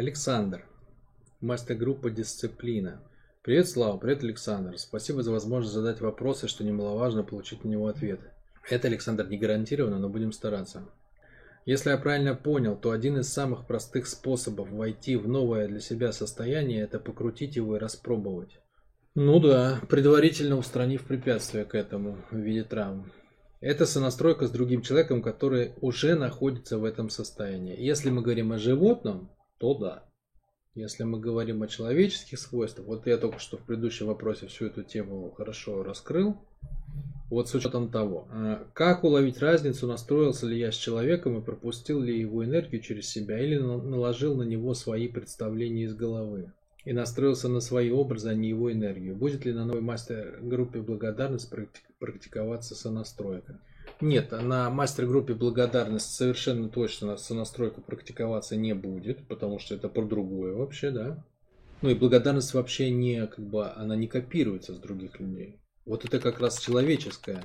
Александр, мастер-группа «Дисциплина». Привет, Слава, привет, Александр. Спасибо за возможность задать вопросы, что немаловажно получить на него ответы. Это, Александр, не гарантированно, но будем стараться. Если я правильно понял, то один из самых простых способов войти в новое для себя состояние – это покрутить его и распробовать. Ну да, предварительно устранив препятствия к этому в виде травм. Это сонастройка с другим человеком, который уже находится в этом состоянии. Если мы говорим о животном, то да. Если мы говорим о человеческих свойствах, вот я только что в предыдущем вопросе всю эту тему хорошо раскрыл. Вот с учетом того, как уловить разницу, настроился ли я с человеком и пропустил ли его энергию через себя, или наложил на него свои представления из головы и настроился на свои образы, а не его энергию. Будет ли на новой мастер-группе «Благодарность» практиковаться сонастройка? Нет, на мастер-группе «Благодарность» совершенно точно сонастройка практиковаться не будет, потому что это про другое вообще, да. Ну и благодарность вообще не, как бы, она не копируется с других людей. Вот это как раз человеческая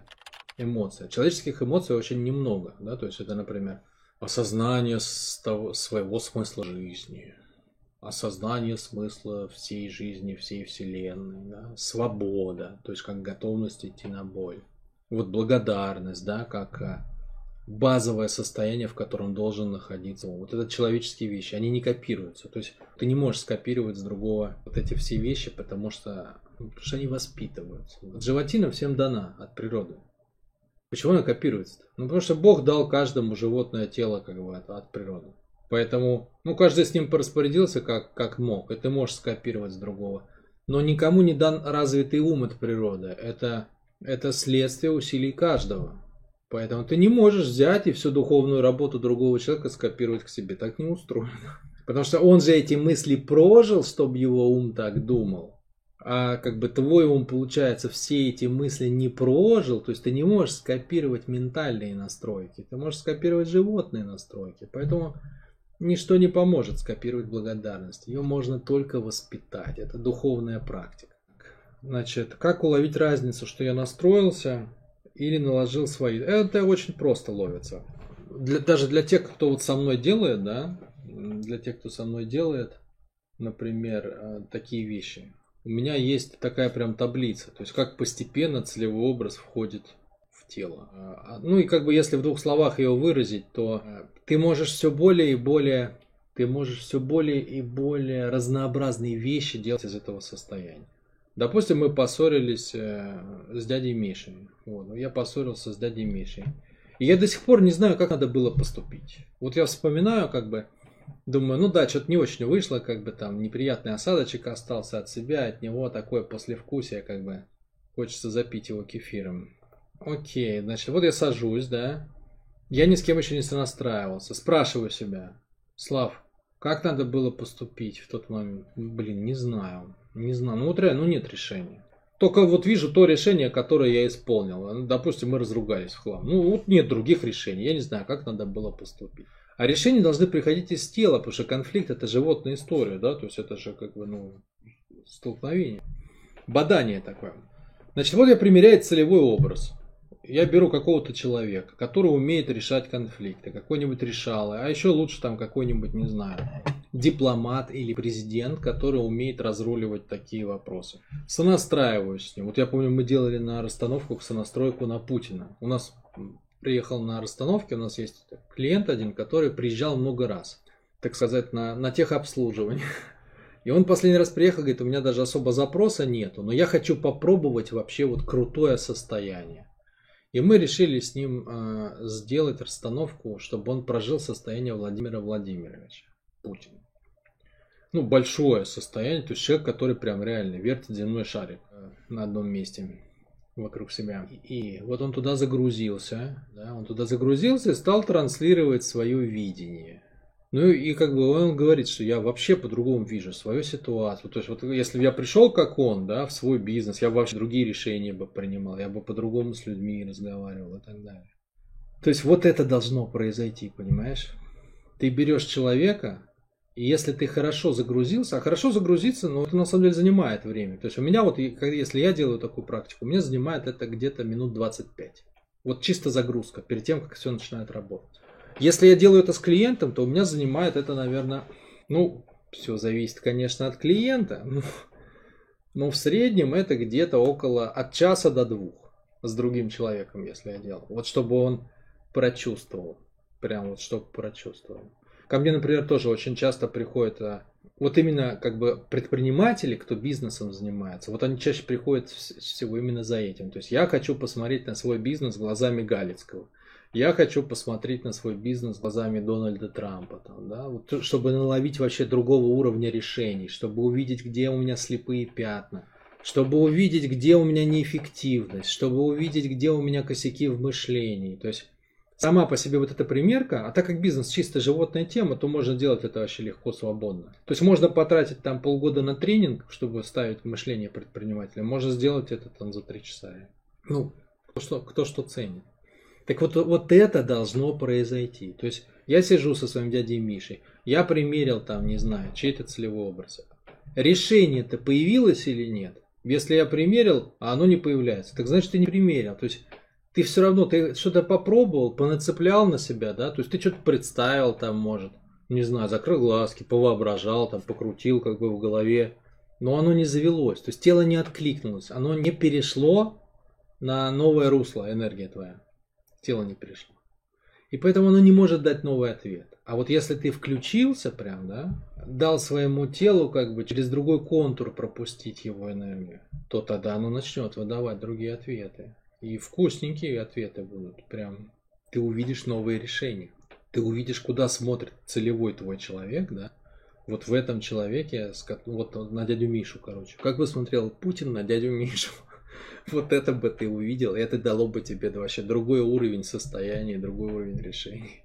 эмоция. Человеческих эмоций очень немного, да, то есть это, например, осознание своего смысла жизни, осознание смысла всей жизни, всей вселенной, да? Свобода, то есть как готовность идти на бой. Вот благодарность, да, как базовое состояние, в котором должен находиться. Вот это человеческие вещи, они не копируются. То есть ты не можешь скопировать с другого вот эти все вещи, потому что они воспитываются. Вот животина всем дана от природы. Почему она копируется-то? Ну потому что Бог дал каждому животное тело, как бы, от природы. Поэтому, ну, каждый с ним пораспорядился как мог, и ты можешь скопировать с другого. Но никому не дан развитый ум от природы. Это следствие усилий каждого. Поэтому ты не можешь взять и всю духовную работу другого человека скопировать к себе. Так не устроено. Потому что он же эти мысли прожил, чтобы его ум так думал. А как бы твой ум, получается, все эти мысли не прожил. То есть ты не можешь скопировать ментальные настройки. Ты можешь скопировать животные настройки. Поэтому ничто не поможет скопировать благодарность. Ее можно только воспитать. Это духовная практика. Значит, как уловить разницу, что я настроился или наложил свои? Это очень просто ловится. Даже для тех, кто вот со мной делает, да, для тех, кто со мной делает, например, такие вещи. У меня есть такая прям таблица, то есть как постепенно целевой образ входит в тело. Ну и как бы если в двух словах ее выразить, то ты можешь все более и более, разнообразные вещи делать из этого состояния. Допустим, мы поссорились с дядей Мишей. Вот, я поссорился с дядей Мишей. И я до сих пор не знаю, как надо было поступить. Вот я вспоминаю, как бы, думаю, ну да, что-то не очень вышло, как бы там неприятный осадочек остался от себя, от него такое послевкусие, как бы хочется запить его кефиром. Окей, значит, вот я сажусь, да. Я ни с кем еще не сонастраивался. Спрашиваю себя: Слав, как надо было поступить в тот момент? Блин, не знаю. Не знаю, ну вот реально, ну нет решения. Только вот вижу то решение, которое я исполнил. Допустим, мы разругались в хлам. Ну вот нет других решений, я не знаю, как надо было поступить. А решения должны приходить из тела, потому что конфликт — это животная история, да, то есть это же как бы, ну, столкновение. Бодание такое. Значит, вот я примеряю целевой образ. Я беру какого-то человека, который умеет решать конфликты, какой-нибудь решала, а еще лучше там какой-нибудь, не знаю, дипломат или президент, который умеет разруливать такие вопросы. Сонастраиваюсь с ним. Вот я помню, мы делали на расстановку сонастройку на Путина. У нас приехал на расстановке, у нас есть клиент один, который приезжал много раз, так сказать, на техобслуживание. И он последний раз приехал, говорит, у меня даже особо запроса нету, но я хочу попробовать вообще вот крутое состояние. И мы решили с ним сделать расстановку, чтобы он прожил состояние Владимира Владимировича Путина. Ну, большое состояние, то есть человек, который прям реально вертит земной шарик на одном месте вокруг себя. И вот он туда загрузился, да, и стал транслировать свое видение. Ну и как бы он говорит, что я вообще по-другому вижу свою ситуацию. То есть вот если бы я пришел как он, да, в свой бизнес, я бы вообще другие решения бы принимал, я бы по-другому с людьми разговаривал и так далее. То есть вот это должно произойти, понимаешь? Ты берешь человека, и если ты хорошо загрузился, а хорошо загрузиться, ну, это на самом деле занимает время. То есть у меня вот, если я делаю такую практику, у меня занимает это где-то минут 25. Вот чисто загрузка, перед тем, как все начинает работать. Если я делаю это с клиентом, то у меня занимает это, наверное, ну, все зависит, конечно, от клиента, но в среднем это где-то около от часа до двух с другим человеком, если я делал. Вот чтобы он прочувствовал, прям вот чтобы прочувствовал. Ко мне, например, тоже очень часто приходят вот именно как бы предприниматели, кто бизнесом занимается, вот они чаще приходят всего именно за этим. То есть я хочу посмотреть на свой бизнес глазами Галицкого. Я хочу посмотреть на свой бизнес глазами Дональда Трампа, там, да? Вот, чтобы наловить вообще другого уровня решений, чтобы увидеть, где у меня слепые пятна, чтобы увидеть, где у меня неэффективность, чтобы увидеть, где у меня косяки в мышлении. То есть сама по себе вот эта примерка, а так как бизнес чисто животная тема, то можно делать это вообще легко, свободно. То есть можно потратить там полгода на тренинг, чтобы ставить мышление предпринимателя, можно сделать это там за 3 часа. Ну, кто что ценит. Так вот, вот это должно произойти. То есть я сижу со своим дядей Мишей, я примерил там, не знаю, чей-то целевой образ. Решение-то появилось или нет? Если я примерил, а оно не появляется, так значит ты не примерил. То есть ты все равно, ты что-то попробовал, понацеплял на себя, да? То есть ты что-то представил там, может, не знаю, закрыл глазки, повоображал, там, покрутил как бы в голове, но оно не завелось. То есть тело не откликнулось, оно не перешло на новое русло, энергия твоя. Тело не перешло. И поэтому оно не может дать новый ответ. А вот если ты включился прям, да, дал своему телу как бы через другой контур пропустить его энергию, то тогда оно начнет выдавать другие ответы. И вкусненькие ответы будут. Прям ты увидишь новые решения. Ты увидишь, куда смотрит целевой твой человек, да. Вот в этом человеке, вот на дядю Мишу, короче. Как бы смотрел Путин на дядю Мишу? Вот это бы ты увидел, и это дало бы тебе вообще другой уровень состояния, другой уровень решений.